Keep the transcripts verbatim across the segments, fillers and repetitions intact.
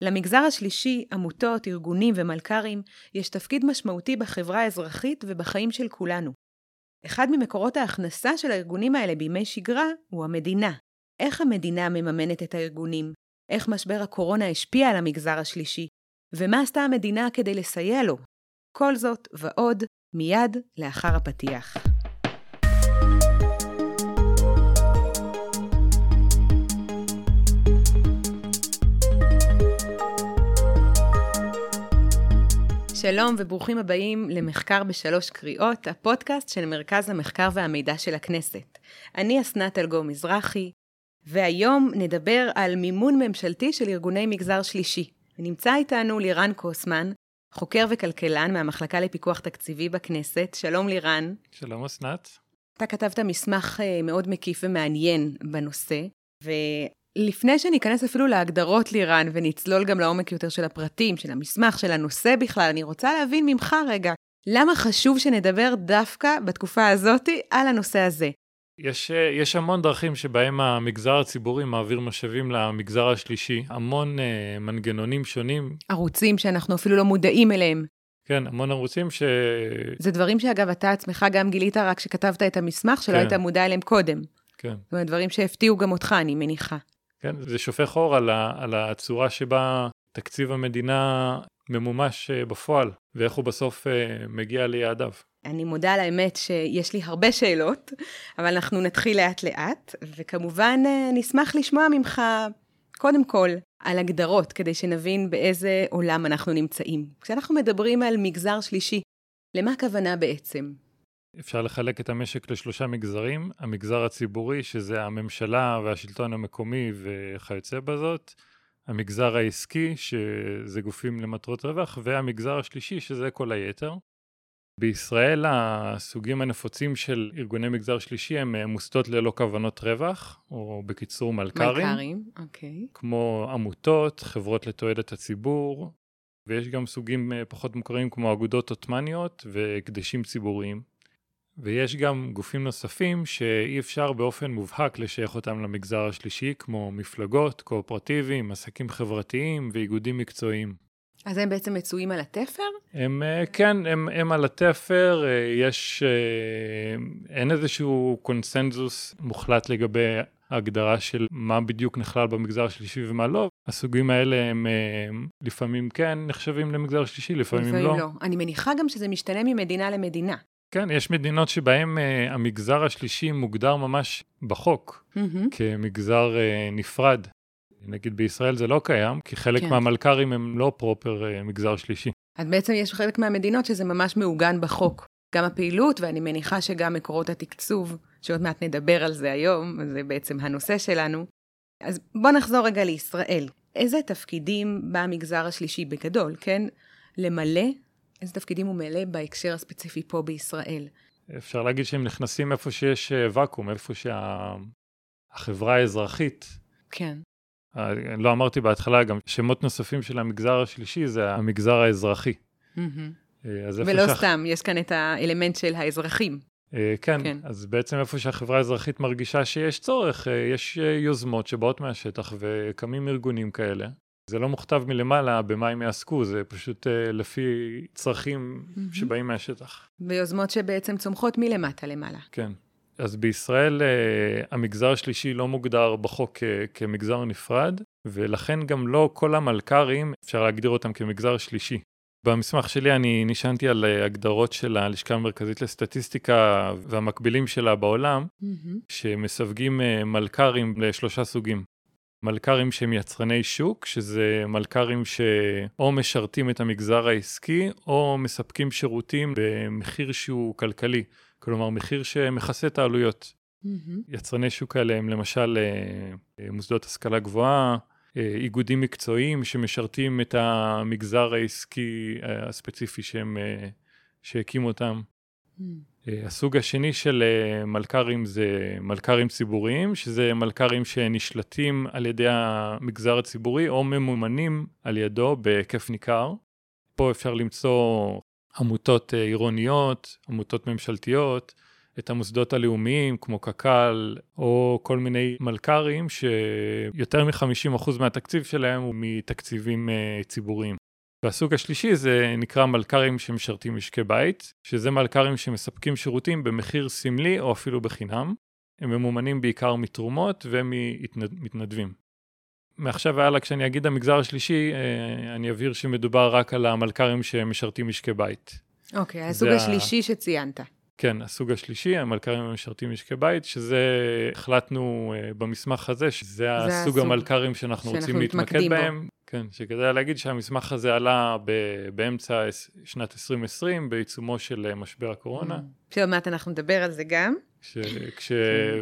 למגזר השלישי, עמותות, ארגונים ומלכרים, יש תפקיד משמעותי בחברה האזרחית ובחיים של כולנו. אחד ממקורות ההכנסה של הארגונים האלה בימי שגרה הוא המדינה. איך המדינה מממנת את הארגונים? איך משבר הקורונה השפיע על המגזר השלישי? ומה עשתה המדינה כדי לסייע לו? כל זאת ועוד מיד לאחר הפתיח. שלום וברוכים הבאים למחקר בשלוש קריאות, הפודקאסט של מרכז המחקר והמידע של הכנסת. אני אסנת אלגו מזרחי, והיום נדבר על מימון ממשלתי של ארגוני מגזר שלישי. נמצא איתנו לירן קוסמן, חוקר וכלכלן מהמחלקה לפיקוח תקציבי בכנסת. שלום לירן. שלום אסנת. אתה כתבת מסמך מאוד מקיף ומעניין בנושא, ו... לפני שניכנס אפילו להגדרות לירן ונצלול גם לעומק יותר של הפרטים, של המסמך, של הנושא בכלל, אני רוצה להבין ממך רגע, למה חשוב שנדבר דווקא בתקופה הזאת על הנושא הזה? יש, יש המון דרכים שבהם המגזר הציבורי מעביר משאבים למגזר השלישי, המון uh, מנגנונים שונים. ערוצים שאנחנו אפילו לא מודעים אליהם. כן, המון ערוצים ש... זה דברים שאגב אתה עצמך גם גילית רק שכתבת את המסמך שלא כן. היית מודע אליהם קודם. כן. זאת אומרת, דברים שהפתיעו גם אותך, אני מניחה. כן, זה שופך אור על, ה, על הצורה שבה תקציב המדינה ממומש בפועל, ואיך הוא בסוף מגיע ליעדיו. אני מודה על האמת שיש לי הרבה שאלות, אבל אנחנו נתחיל לאט לאט, וכמובן נשמח לשמוע ממך קודם כל על הגדרות, כדי שנבין באיזה עולם אנחנו נמצאים. כשאנחנו מדברים על מגזר שלישי, למה הכוונה בעצם? אפשר לחלק את המשק לשלושה מגזרים, המגזר הציבורי, שזה הממשלה והשלטון המקומי וכיוצא בזאת, המגזר העסקי, שזה גופים למטרות רווח, והמגזר השלישי, שזה כל היתר. בישראל הסוגים הנפוצים של ארגוני מגזר שלישי הם מוסדות ללא כוונות רווח, או בקיצור מלכרים, מלכרים, אוקיי. כמו עמותות, חברות לתועלת הציבור, ויש גם סוגים פחות מוכרים כמו אגודות עותמניות והקדשים ציבוריים. ויש גם גופים נוספים שאי אפשר באופן מובהק לשייך אותם למגזר השלישי, כמו מפלגות, קואופרטיבים, עסקים חברתיים ואיגודים מקצועיים. אז הם בעצם מצויים על התפר? הם, כן, הם, הם על התפר, יש, אין איזשהו קונסנזוס מוחלט לגבי ההגדרה של מה בדיוק נכלל במגזר השלישי ומה לא. הסוגים האלה הם לפעמים כן נחשבים למגזר השלישי, לפעמים, לפעמים לא. לא. אני מניחה גם שזה משתנה ממדינה למדינה. כן, יש מדינות שבהן uh, המגזר השלישי מוגדר ממש בחוק, mm-hmm. כמגזר uh, נפרד. נגיד בישראל זה לא קיים, כי חלק כן. מהמלכרים הם לא פרופר uh, מגזר שלישי. אז בעצם יש חלק מהמדינות שזה ממש מעוגן בחוק. גם הפעילות, ואני מניחה שגם מקורות התקצוב, שעוד מעט נדבר על זה היום, זה בעצם הנושא שלנו. אז בוא נחזור רגע לישראל. איזה תפקידים בא המגזר השלישי בגדול, כן? למלא? איזה תפקידים הוא מלא בהקשר הספציפי פה בישראל? אפשר להגיד שהם נכנסים איפה שיש ואקום, איפה שהחברה האזרחית. כן. לא אמרתי בהתחלה גם, שמות נוספים של המגזר השלישי זה המגזר האזרחי. ולא סתם, יש כאן את האלמנט של האזרחים. כן, אז בעצם איפה שהחברה האזרחית מרגישה שיש צורך, יש יוזמות שבאות מהשטח וקמים ארגונים כאלה. זה לא מוכתב מלמעלה במה הם יעסקו, זה פשוט uh, לפי צרכים mm-hmm. שבאים מהשטח. ביוזמות שבעצם צומחות מלמטה למעלה. כן. אז בישראל uh, המגזר השלישי לא מוגדר בחוק uh, כמגזר נפרד, ולכן גם לא כל המלכרים אפשר להגדיר אותם כמגזר שלישי. במסמך שלי אני נשענתי על הגדרות של הלשכה המרכזית לסטטיסטיקה והמקבילים שלה בעולם, mm-hmm. שמסווגים uh, מלכרים לשלושה סוגים. מלכרים שהם יצרני שוק, שזה מלכרים שאו משרתים את המגזר העסקי, או מספקים שירותים במחיר שהוא כלכלי. כלומר, מחיר שמכסה את העלויות. Mm-hmm. יצרני שוק האלה הם למשל מוסדות השכלה גבוהה, איגודים מקצועיים שמשרתים את המגזר העסקי הספציפי שהם, שהקים אותם. Mm-hmm. הסוג השני של מלכרים זה מלכרים ציבוריים, שזה מלכרים שנשלטים על ידי המגזר הציבורי או ממומנים על ידו בהיקף ניכר. פה אפשר למצוא עמותות עירוניות, עמותות ממשלתיות, את המוסדות הלאומיים, כמו קק"ל, או כל מיני מלכ"רים, שיותר מ-חמישים אחוז מהתקציב שלהם הוא מתקציבים ציבוריים. והסוג השלישי זה נקרא מלכ"רים שמשרתים משקי בית, שזה מלכ"רים שמספקים שירותים במחיר סמלי או אפילו בחינם. הם ממומנים בעיקר מתרומות ומתנדבים. מעכשיו הלאה, כשאני אגיד המגזר השלישי, אני אבהיר שמדובר רק על המלכ"רים שמשרתים משקי בית. אוקיי, הסוג השלישי שציינת. כן, הסוג השלישי, המלכ"רים המשרתים משקי בית, שזה החלטנו במסמך הזה, שזה הסוג המלכ"רים שאנחנו רוצים להתמקד בהם. כן, שכדאי להגיד שהמסמך הזה עלה באמצע שנת עשרים עשרים, בעיצומו של משבר הקורונה. שעוד מעט אנחנו נדבר על זה גם.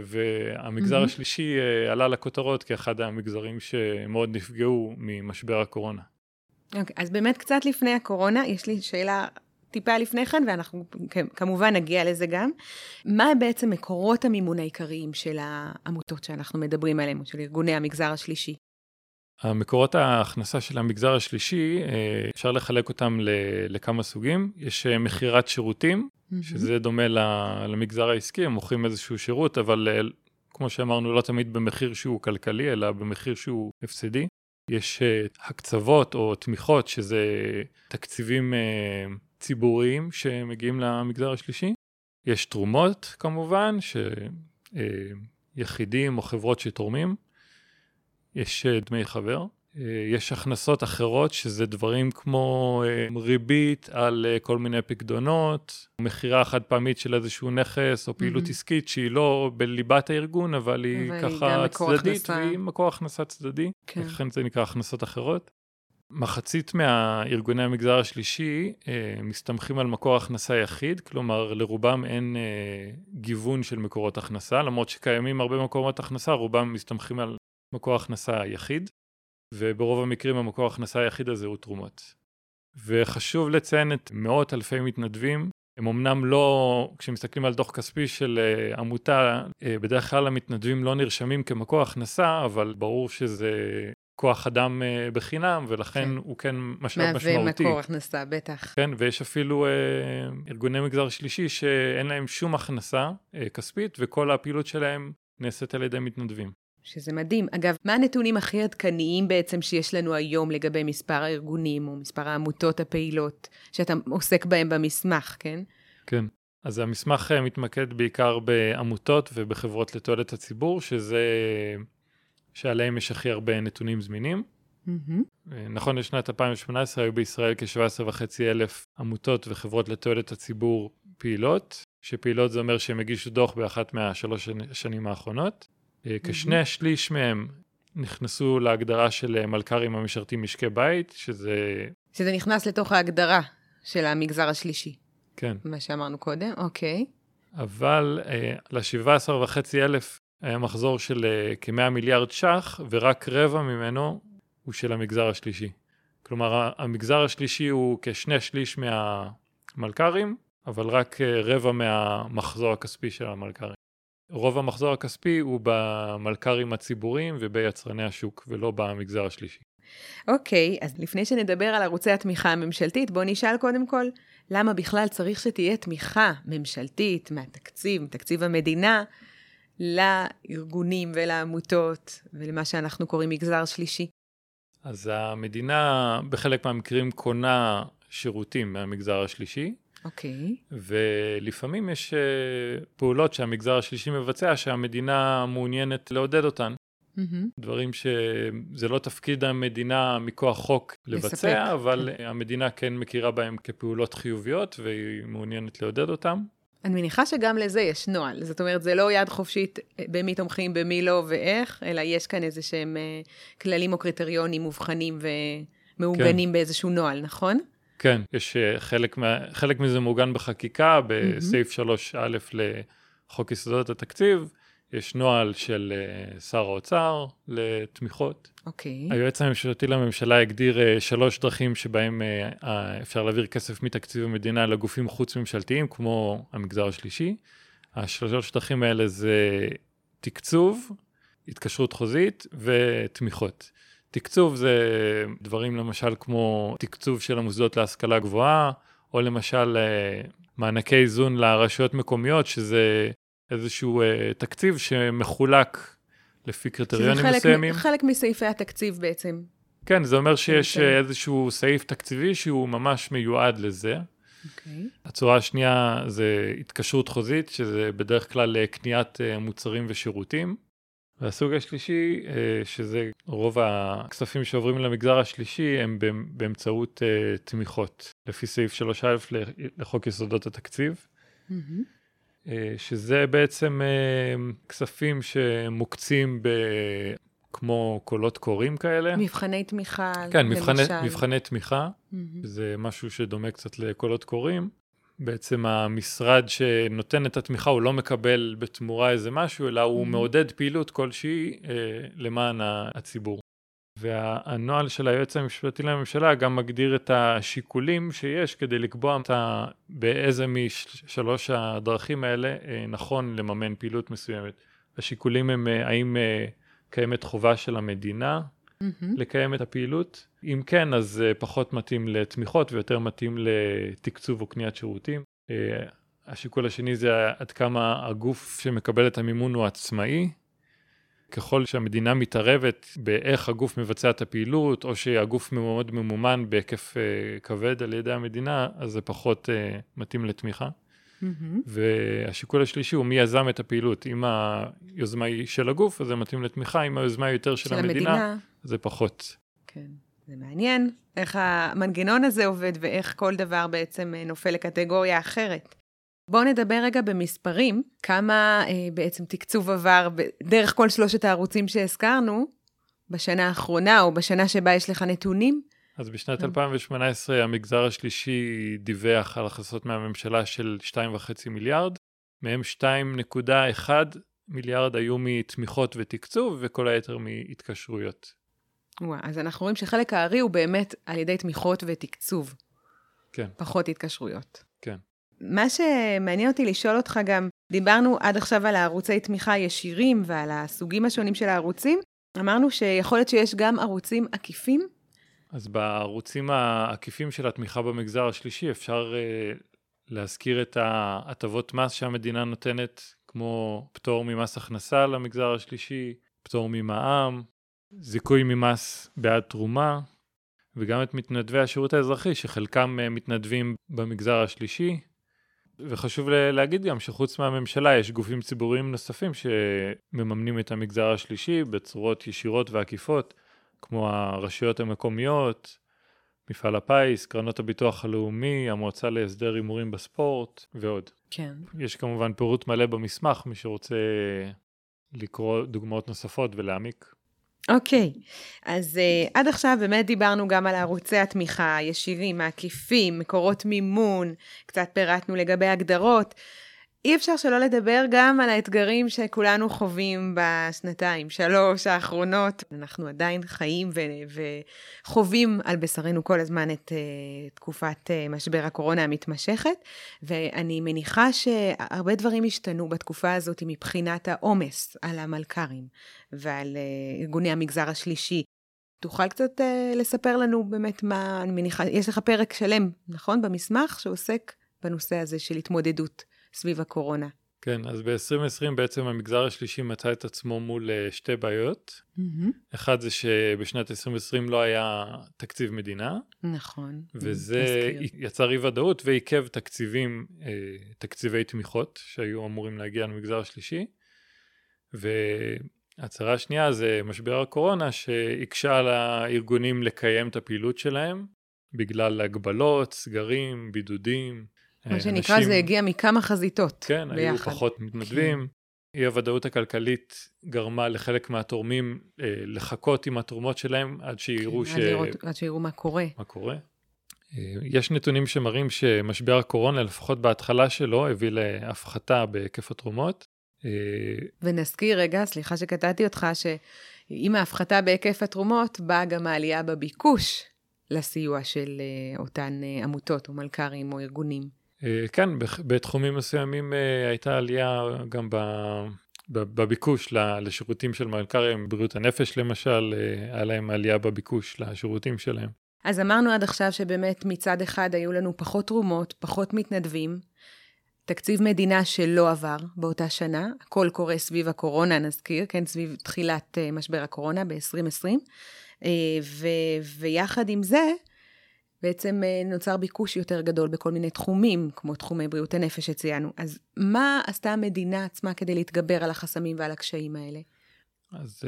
והמגזר השלישי עלה לכותרות כאחד המגזרים שמאוד נפגעו ממשבר הקורונה. אוקיי, אז באמת קצת לפני הקורונה, יש לי שאלה טיפה לפני כן, ואנחנו כמובן נגיע לזה גם. מה בעצם מקורות המימון העיקריים של העמותות שאנחנו מדברים עליהם, של ארגוני המגזר השלישי? המקורות ההכנסה של המגזר השלישי, אפשר לחלק אותם לכמה סוגים. יש מחירת שירותים, שזה דומה למגזר העסקי, הם מוכרים איזשהו שירות, אבל כמו שאמרנו, לא תמיד במחיר שהוא כלכלי, אלא במחיר שהוא הפסדי. יש הקצבות או תמיכות, שזה תקציבים ציבוריים שמגיעים למגזר השלישי. יש תרומות כמובן, שיחידים או חברות שתורמים. יש דמי חבר, יש הכנסות אחרות, שזה דברים כמו ריבית על כל מיני פקדונות, מחירה חד פעמית של איזשהו נכס, או פעילות mm-hmm. עסקית שהיא לא בליבת הארגון, אבל היא ככה צדדית, והיא מקור הכנסה צדדי, כן. לכן זה נקרא הכנסות אחרות. מחצית מהארגוני המגזר השלישי מסתמכים על מקור הכנסה יחיד, כלומר לרובם אין גיוון של מקורות הכנסה, למרות שקיימים הרבה מקורות הכנסה, רובם מסתמכים על מקור הכנסה היחיד, וברוב המקרים המקור הכנסה היחיד הזה הוא תרומות. וחשוב לציין את מאות אלפי מתנדבים, הם אמנם לא, כשמסתכלים על דוח כספי של עמותה, בדרך כלל המתנדבים לא נרשמים כמקור הכנסה, אבל ברור שזה כוח אדם בחינם, ולכן כן. הוא כן משאב משמעותי. מהווה מקור הכנסה, בטח. כן, ויש אפילו אה, ארגוני מגזר שלישי שאין להם שום הכנסה אה, כספית, וכל הפעילות שלהם נעשית על ידי מתנדבים. שזה מדהים. אגב, מה הנתונים הכי עדכניים בעצם שיש לנו היום לגבי מספר הארגונים או מספר העמותות הפעילות שאתה עוסק בהם במסמך, כן? כן. אז המסמך מתמקד בעיקר בעמותות ובחברות לתועלת הציבור, שזה שעליהם יש הכי הרבה נתונים זמינים. Mm-hmm. נכון, לשנת אלפיים שמונה עשרה היו בישראל כ-שבע עשרה וחצי אלף עמותות וחברות לתועלת הציבור פעילות, שפעילות זה אומר שהם הגישו דוח באחת מהשלוש השנים האחרונות. כשני השליש מהם נכנסו להגדרה של מלכ"רים המשרתים משקי בית, שזה... שזה נכנס לתוך ההגדרה של המגזר השלישי. כן. מה שאמרנו קודם, אוקיי. אבל ל-שבעה עשר וחצי אלף היה מחזור של כ-מאה מיליארד ש"ח, ורק רבע ממנו הוא של המגזר השלישי. כלומר, המגזר השלישי הוא כשני שליש מהמלכ"רים, אבל רק רבע מהמחזור הכספי של המלכ"רים. רוב המחזור הכספי הוא במלכ"רים הציבוריים וביצרני השוק, ולא במגזר השלישי. אוקיי, אז לפני שנדבר על ערוצי התמיכה הממשלתית, בוא נשאל קודם כל, למה בכלל צריך שתהיה תמיכה ממשלתית מהתקציב, תקציב המדינה, לארגונים ולעמותות, ולמה שאנחנו קוראים מגזר שלישי? אז המדינה בחלק מהמקרים קונה שירותים מהמגזר השלישי, אוקיי. ולפעמים יש פעולות שהמגזר השלישי מבצע שהמדינה מעוניינת לעודד אותן. דברים שזה לא תפקיד המדינה מכוח חוק לבצע, אבל המדינה כן מכירה בהם כפעולות חיוביות והיא מעוניינת לעודד אותם. אני מניחה שגם לזה יש נועל. זאת אומרת, זה לא יד חופשית במי תומכים, במי לא ואיך, אלא יש כאן איזה שהם כללים או קריטריונים מובחנים ומעוגנים באיזשהו נועל, נכון? כן, יש חלק, חלק מזה מעוגן בחקיקה, בסעיף שלוש א' לחוק יסודות התקציב, יש נוהל של שר האוצר לתמיכות. אוקיי. היועץ המשפטי לממשלה הגדיר שלוש דרכים שבהם אפשר להעביר כסף מתקציב המדינה לגופים חוץ ממשלתיים, כמו המגזר השלישי. השלוש דרכים האלה זה תקצוב, התקשרות חוזית ותמיכות. תקצוב זה דברים למשל כמו תקצוב של המוסדות להשכלה גבוהה, או למשל מענקי איזון לרשויות מקומיות, שזה איזשהו תקציב שמחולק לפי קריטריונים מסוימים. חלק מסעיפי התקציב בעצם. כן, זה אומר שיש איזשהו סעיף תקציבי שהוא ממש מיועד לזה. אוקיי. הצורה השנייה זה התקשרות חוזית, שזה בדרך כלל קניית מוצרים ושירותים. והסוג השלישי, שזה רוב הכספים שעוברים למגזר השלישי, הם באמצעות תמיכות, לפי סעיף שלוש א' לחוק יסודות התקציב, שזה בעצם כספים שמוקצים כמו קולות קוראים כאלה. מבחני תמיכה, כן, למשל. מבחני תמיכה, זה משהו שדומה קצת לקולות קוראים. בעצם המשרד שנותן את התמיכה הוא לא מקבל בתמורה איזה משהו, אלא הוא מעודד פעילות כלשהי אה, למען הציבור. והנוהל של היועץ המשפטי לממשלה גם מגדיר את השיקולים שיש כדי לקבוע באיזה משלוש הדרכים האלה אה, נכון לממן פעילות מסוימת. השיקולים הם אה, האם אה, קיימת חובה של המדינה לקיים את הפעילות. אם כן, אז פחות מתאים לתמיכות ויותר מתאים לתקצוב או קניית שירותים. השיקול השני זה עד כמה הגוף שמקבל את המימון הוא עצמאי. ככל שהמדינה מתערבת באיך הגוף מבצע את הפעילות, או שהגוף מאוד ממומן בהיקף כבד על ידי המדינה, אז זה פחות מתאים לתמיכה. והשיקול השלישי הוא מי יזם את הפעילות. אם היוזמה היא של הגוף, אז זה מתאים לתמיכה. אם היוזמה יותר של, של המדינה, המדינה, זה פחות. כן, זה מעניין איך המנגנון הזה עובד ואיך כל דבר בעצם נופל לקטגוריה אחרת. בואו נדבר רגע במספרים, כמה אה, בעצם תקצוב עבר דרך כל שלושת הערוצים שהזכרנו, בשנה האחרונה או בשנה שבה יש לך נתונים. אז בשנת אלפיים שמונה עשרה המגזר השלישי דיווח על הכנסות מהממשלה של שתיים וחצי מיליארד, מהם שתיים נקודה אחת מיליארד היו מתמיכות ותקצוב, וכל היתר מהתקשרויות. וואו, אז אנחנו רואים שחלק הארי הוא באמת על ידי תמיכות ותקצוב. כן. פחות התקשרויות. כן. מה שמעניין אותי לשאול אותך גם, דיברנו עד עכשיו על הערוצי תמיכה ישירים ועל הסוגים השונים של הערוצים, אמרנו שיכול להיות שיש גם ערוצים עקיפים, אז בערוצים העקיפים של התמיכה במגזר השלישי אפשר uh, להזכיר את ההטבות מס שהמדינה נותנת, כמו פטור ממס הכנסה למגזר השלישי, פטור ממע"מ, זיכוי ממס בעד תרומה, וגם את מתנדבי השירות האזרחי, שחלקם uh, מתנדבים במגזר השלישי. וחשוב להגיד גם שחוץ מהממשלה יש גופים ציבוריים נוספים שמממנים את המגזר השלישי בצורות ישירות ועקיפות, כמו הרשויות המקומיות, מפעל הפיס, קרנות הביטוח הלאומי, המועצה להסדר הימורים בספורט ועוד. כן. יש כמובן פירוט מלא במסמך, מי שרוצה לקרוא דוגמאות נוספות ולהעמיק. אוקיי, אז uh, עד עכשיו באמת דיברנו גם על ערוצי התמיכה, ישירים, העקיפים, מקורות מימון, קצת פירטנו לגבי הגדרות. אי אפשר שלא לדבר גם על האתגרים שכולנו חווים בשנתיים, שלוש האחרונות. אנחנו עדיין חיים ו- וחווים על בשרנו כל הזמן את uh, תקופת uh, משבר הקורונה המתמשכת, ואני מניחה שהרבה דברים השתנו בתקופה הזאת מבחינת העומס על המלכרים ועל uh, ארגוני המגזר השלישי. תוכל קצת uh, לספר לנו באמת מה, אני מניחה, יש לך פרק שלם, נכון? במסמך שעוסק בנושא הזה של התמודדות. סביב הקורונה. כן, אז ב-עשרים עשרים בעצם המגזר השלישי מצא את עצמו מול שתי בעיות. Mm-hmm. אחד זה שבשנת עשרים עשרים לא היה תקציב מדינה. נכון. וזה יצר אי ודאות ועיכב תקציבים, תקציבי תמיכות שהיו אמורים להגיע למגזר השלישי. והצרה השנייה זה משבר הקורונה שהקשה לארגונים לקיים את הפעילות שלהם, בגלל הגבלות, סגרים, בידודים. מה שנקרא זה הגיע מכמה חזיתות. כן, היו פחות מתנדבים. אי הוודאות הכלכלית גרמה לחלק מהתורמים לחכות עם התורמות שלהם עד שיראו ש... עד שיראו מה קורה. מה קורה. יש נתונים שמראים שמשבר הקורונה, לפחות בהתחלה שלו, הביא להפחתה בהיקף התרומות. ונזכיר רגע, סליחה שקטעתי אותך, שעם ההפחתה בהיקף התרומות באה גם העלייה בביקוש לסיוע של אותן עמותות או מלכרים או ארגונים. כן, בתחומים מסוימים הייתה עלייה גם בביקוש לשירותים של מלכרים, בריאות הנפש למשל, היה להם עלייה בביקוש לשירותים שלהם. אז אמרנו עד עכשיו שבאמת מצד אחד היו לנו פחות תרומות, פחות מתנדבים, תקציב מדינה שלא עבר באותה שנה, הכל קורה סביב הקורונה, נזכיר, כן, סביב תחילת משבר הקורונה ב-עשרים עשרים, ויחד עם זה, בעצם נוצר ביקוש יותר גדול בכל מיני תחומים, כמו תחומי בריאות הנפש שציינו. אז מה עשתה המדינה עצמה כדי להתגבר על החסמים ועל הקשיים האלה? אז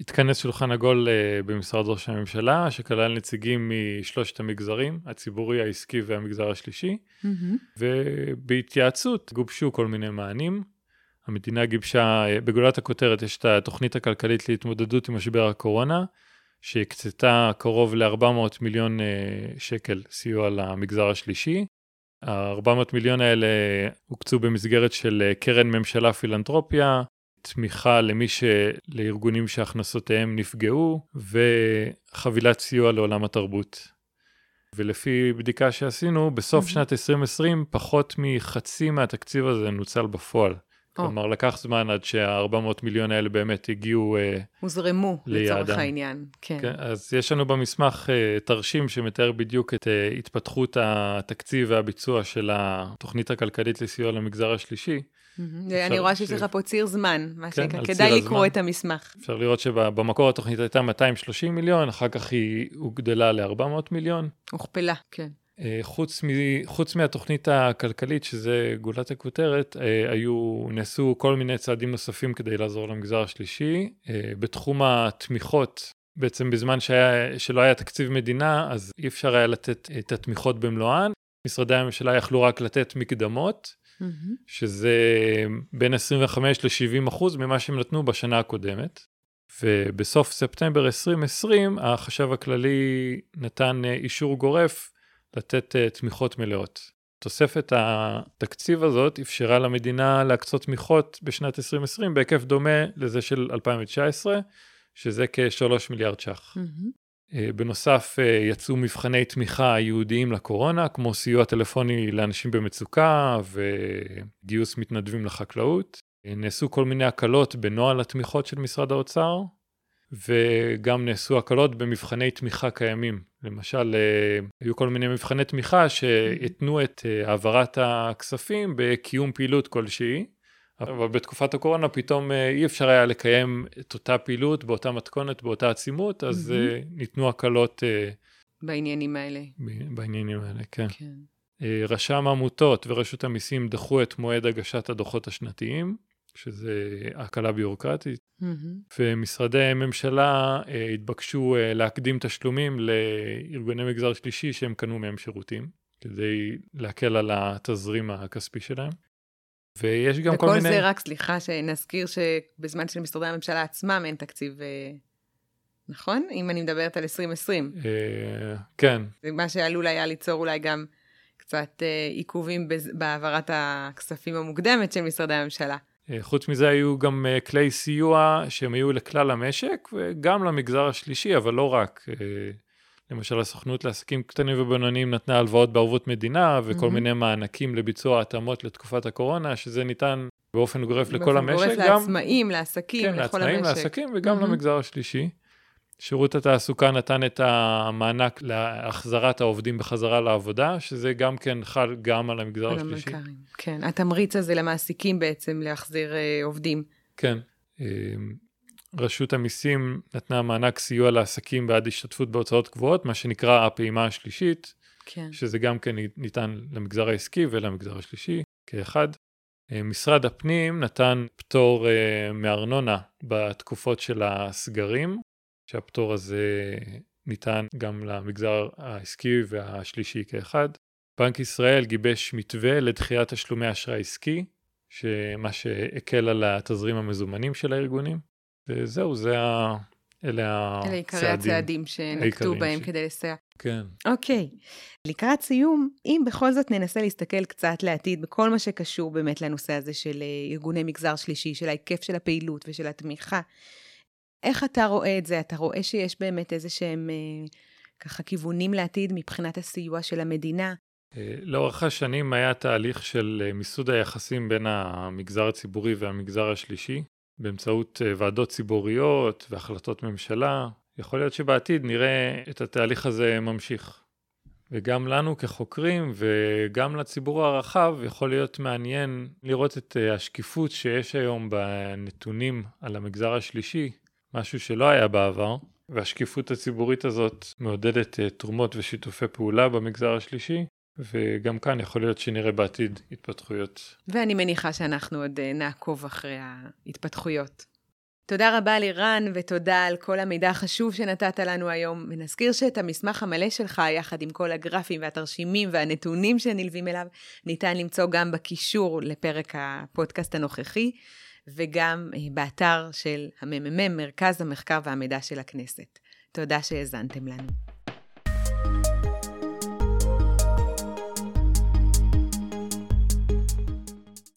התכנס שולחן עגול במשרד ראש הממשלה, שכלל נציגים משלושת המגזרים, הציבורי, העסקי והמגזר השלישי, ובהתייעצות גובשו כל מיני מענים. המדינה גיבשה, בגולת הכותרת יש את התוכנית הכלכלית להתמודדות עם משבר הקורונה, שהקצתה קרוב ל-ארבע מאות מיליון שקל סיוע למגזר השלישי. ה-ארבע מאות מיליון האלה הוקצו במסגרת של קרן ממשלה פילנתרופיה, תמיכה למי שלארגונים שהכנסותיהם נפגעו, וחבילת סיוע לעולם התרבות. ולפי בדיקה שעשינו, בסוף שנת עשרים עשרים פחות מחצי מהתקציב הזה נוצל בפועל. כלומר, לקח זמן עד שה-ארבע מאות מיליון האלה באמת הגיעו הוזרמו לצורך העניין. כן. אז יש לנו במסמך תרשים שמתאר בדיוק את התפתחות התקציב והביצוע של התוכנית הכלכלית לסיוע למגזר השלישי. אני רואה שיש לך פה ציר זמן, מה שנקרא, כדאי לקרוא את המסמך. אפשר לראות שבמקור התוכנית הייתה מאתיים שלושים מיליון, אחר כך היא הוגדלה ל-ארבע מאות מיליון. הוכפלה, כן. חוץ, מ, חוץ מהתוכנית הכלכלית, שזה גולת הכותרת, היו, נעשו כל מיני צעדים נוספים כדי לעזור למגזר השלישי. בתחום התמיכות, בעצם בזמן שהיה, שלא היה תקציב מדינה, אז אי אפשר היה לתת את התמיכות במלואן. משרדי הממשלה יכלו רק לתת מקדמות, mm-hmm. שזה בין עשרים וחמש עד שבעים אחוז ממה שהם נתנו בשנה הקודמת. ובסוף ספטמבר עשרים עשרים, החשב הכללי נתן אישור גורף, לתת uh, תמיכות מלאות. תוספת התקציב הזאת אפשרה למדינה להקצות תמיכות בשנת עשרים עשרים בהיקף דומה לזה של אלפיים תשע עשרה, שזה כ-שלושה מיליארד ש"ח. Mm-hmm. Uh, בנוסף uh, יצאו מבחני תמיכה ייעודיים לקורונה, כמו סיוע טלפוני לאנשים במצוקה וגיוס מתנדבים לחקלאות. Uh, נעשו כל מיני הקלות בנוהל התמיכות של משרד האוצר, וגם נעשו הקלות במבחני תמיכה קיימים. למשל, היו כל מיני מבחני תמיכה שיתנו את העברת הכספים בקיום פעילות כלשהי, אבל בתקופת הקורונה פתאום אי אפשר היה לקיים את אותה פעילות, באותה מתכונת, באותה עצימות, אז ניתנו הקלות בעניינים האלה. בעניינים האלה, כן. רשם העמותות ורשות המיסים דחו את מועד הגשת הדוחות השנתיים, שזה הקלה ביורוקרטית, ומשרדי ממשלה התבקשו להקדים תשלומים לארגוני מגזר שלישי שהם קנו מהם שירותים, כדי להקל על התזרים הכספי שלהם. ויש גם כל מיני... וכל זה רק, סליחה, שנזכיר שבזמן של משרדי הממשלה עצמם אין תקציב, נכון? אם אני מדברת על עשרים עשרים. כן. זה מה שעלול היה ליצור אולי גם קצת עיכובים בהעברת הכספים המוקדמת של משרדי הממשלה. חוץ מזה היו גם כלי סיוע שהם היו לכלל המשק וגם למגזר השלישי, אבל לא רק. למשל, הסוכנות לעסקים קטנים ובינוניים נתנה הלוואות בערבות מדינה, וכל מיני מענקים לביצוע התאמות לתקופת הקורונה, שזה ניתן באופן גורף לכל המשק. באופן גורף לעצמאים, לעסקים, לכל המשק. כן, לעצמאים, לעסקים וגם למגזר השלישי. שירות התעסוקה נתן את המענק להחזרת העובדים בחזרה לעבודה, שזה גם כן חל גם על המגזר השלישי. כן, התמריץ הזה למעסיקים בעצם להחזיר עובדים. כן, רשות המיסים נתנה מענק סיוע לעסקים בעד השתתפות בהוצאות קבועות, מה שנקרא הפעימה השלישית, שזה גם כן ניתן למגזר העסקי ולמגזר השלישי כאחד. משרד הפנים נתן פטור מארנונה בתקופות של הסגרים, שהפטור הזה ניתן גם למגזר העסקי והשלישי כאחד. בנק ישראל גיבש מתווה לדחיית תשלומי אשראי עסקי, שמה שהקל על התזרים המזומנים של הארגונים. וזהו, זה ה... אלה הצעדים. אלה עיקרי הצעדים שנקטו בהם ש... כדי לסייע. כן. אוקיי. לקראת סיום, אם בכל זאת ננסה להסתכל קצת לעתיד בכל מה שקשור באמת לנושא הזה של ארגוני מגזר שלישי, של ההיקף של הפעילות ושל התמיכה, איך אתה רואה את זה? אתה רואה שיש באמת איזה שהם אה, ככה כיוונים לעתיד מבחינת הסיוע של המדינה? אה, לאורך השנים היה תהליך של אה, מיסוד היחסים בין המגזר הציבורי והמגזר השלישי, באמצעות אה, ועדות ציבוריות והחלטות ממשלה. יכול להיות שבעתיד נראה את התהליך הזה ממשיך. וגם לנו כחוקרים וגם לציבור הרחב יכול להיות מעניין לראות את השקיפות שיש היום בנתונים על המגזר השלישי, משהו שלא היה בעבר, והשקיפות הציבורית הזאת מעודדת תרומות ושיתופי פעולה במגזר השלישי, וגם כאן יכול להיות שנראה בעתיד התפתחויות. ואני מניחה שאנחנו עוד נעקוב אחרי ההתפתחויות. תודה רבה לירן, ותודה על כל המידע החשוב שנתת לנו היום. ונזכיר שאת המסמך המלא שלך, יחד עם כל הגרפים והתרשימים והנתונים שנלווים אליו, ניתן למצוא גם בקישור לפרק הפודקאסט הנוכחי, וגם באתר של הממ"מ, מרכז המחקר והמידע של הכנסת. תודה שהאזנתם לנו.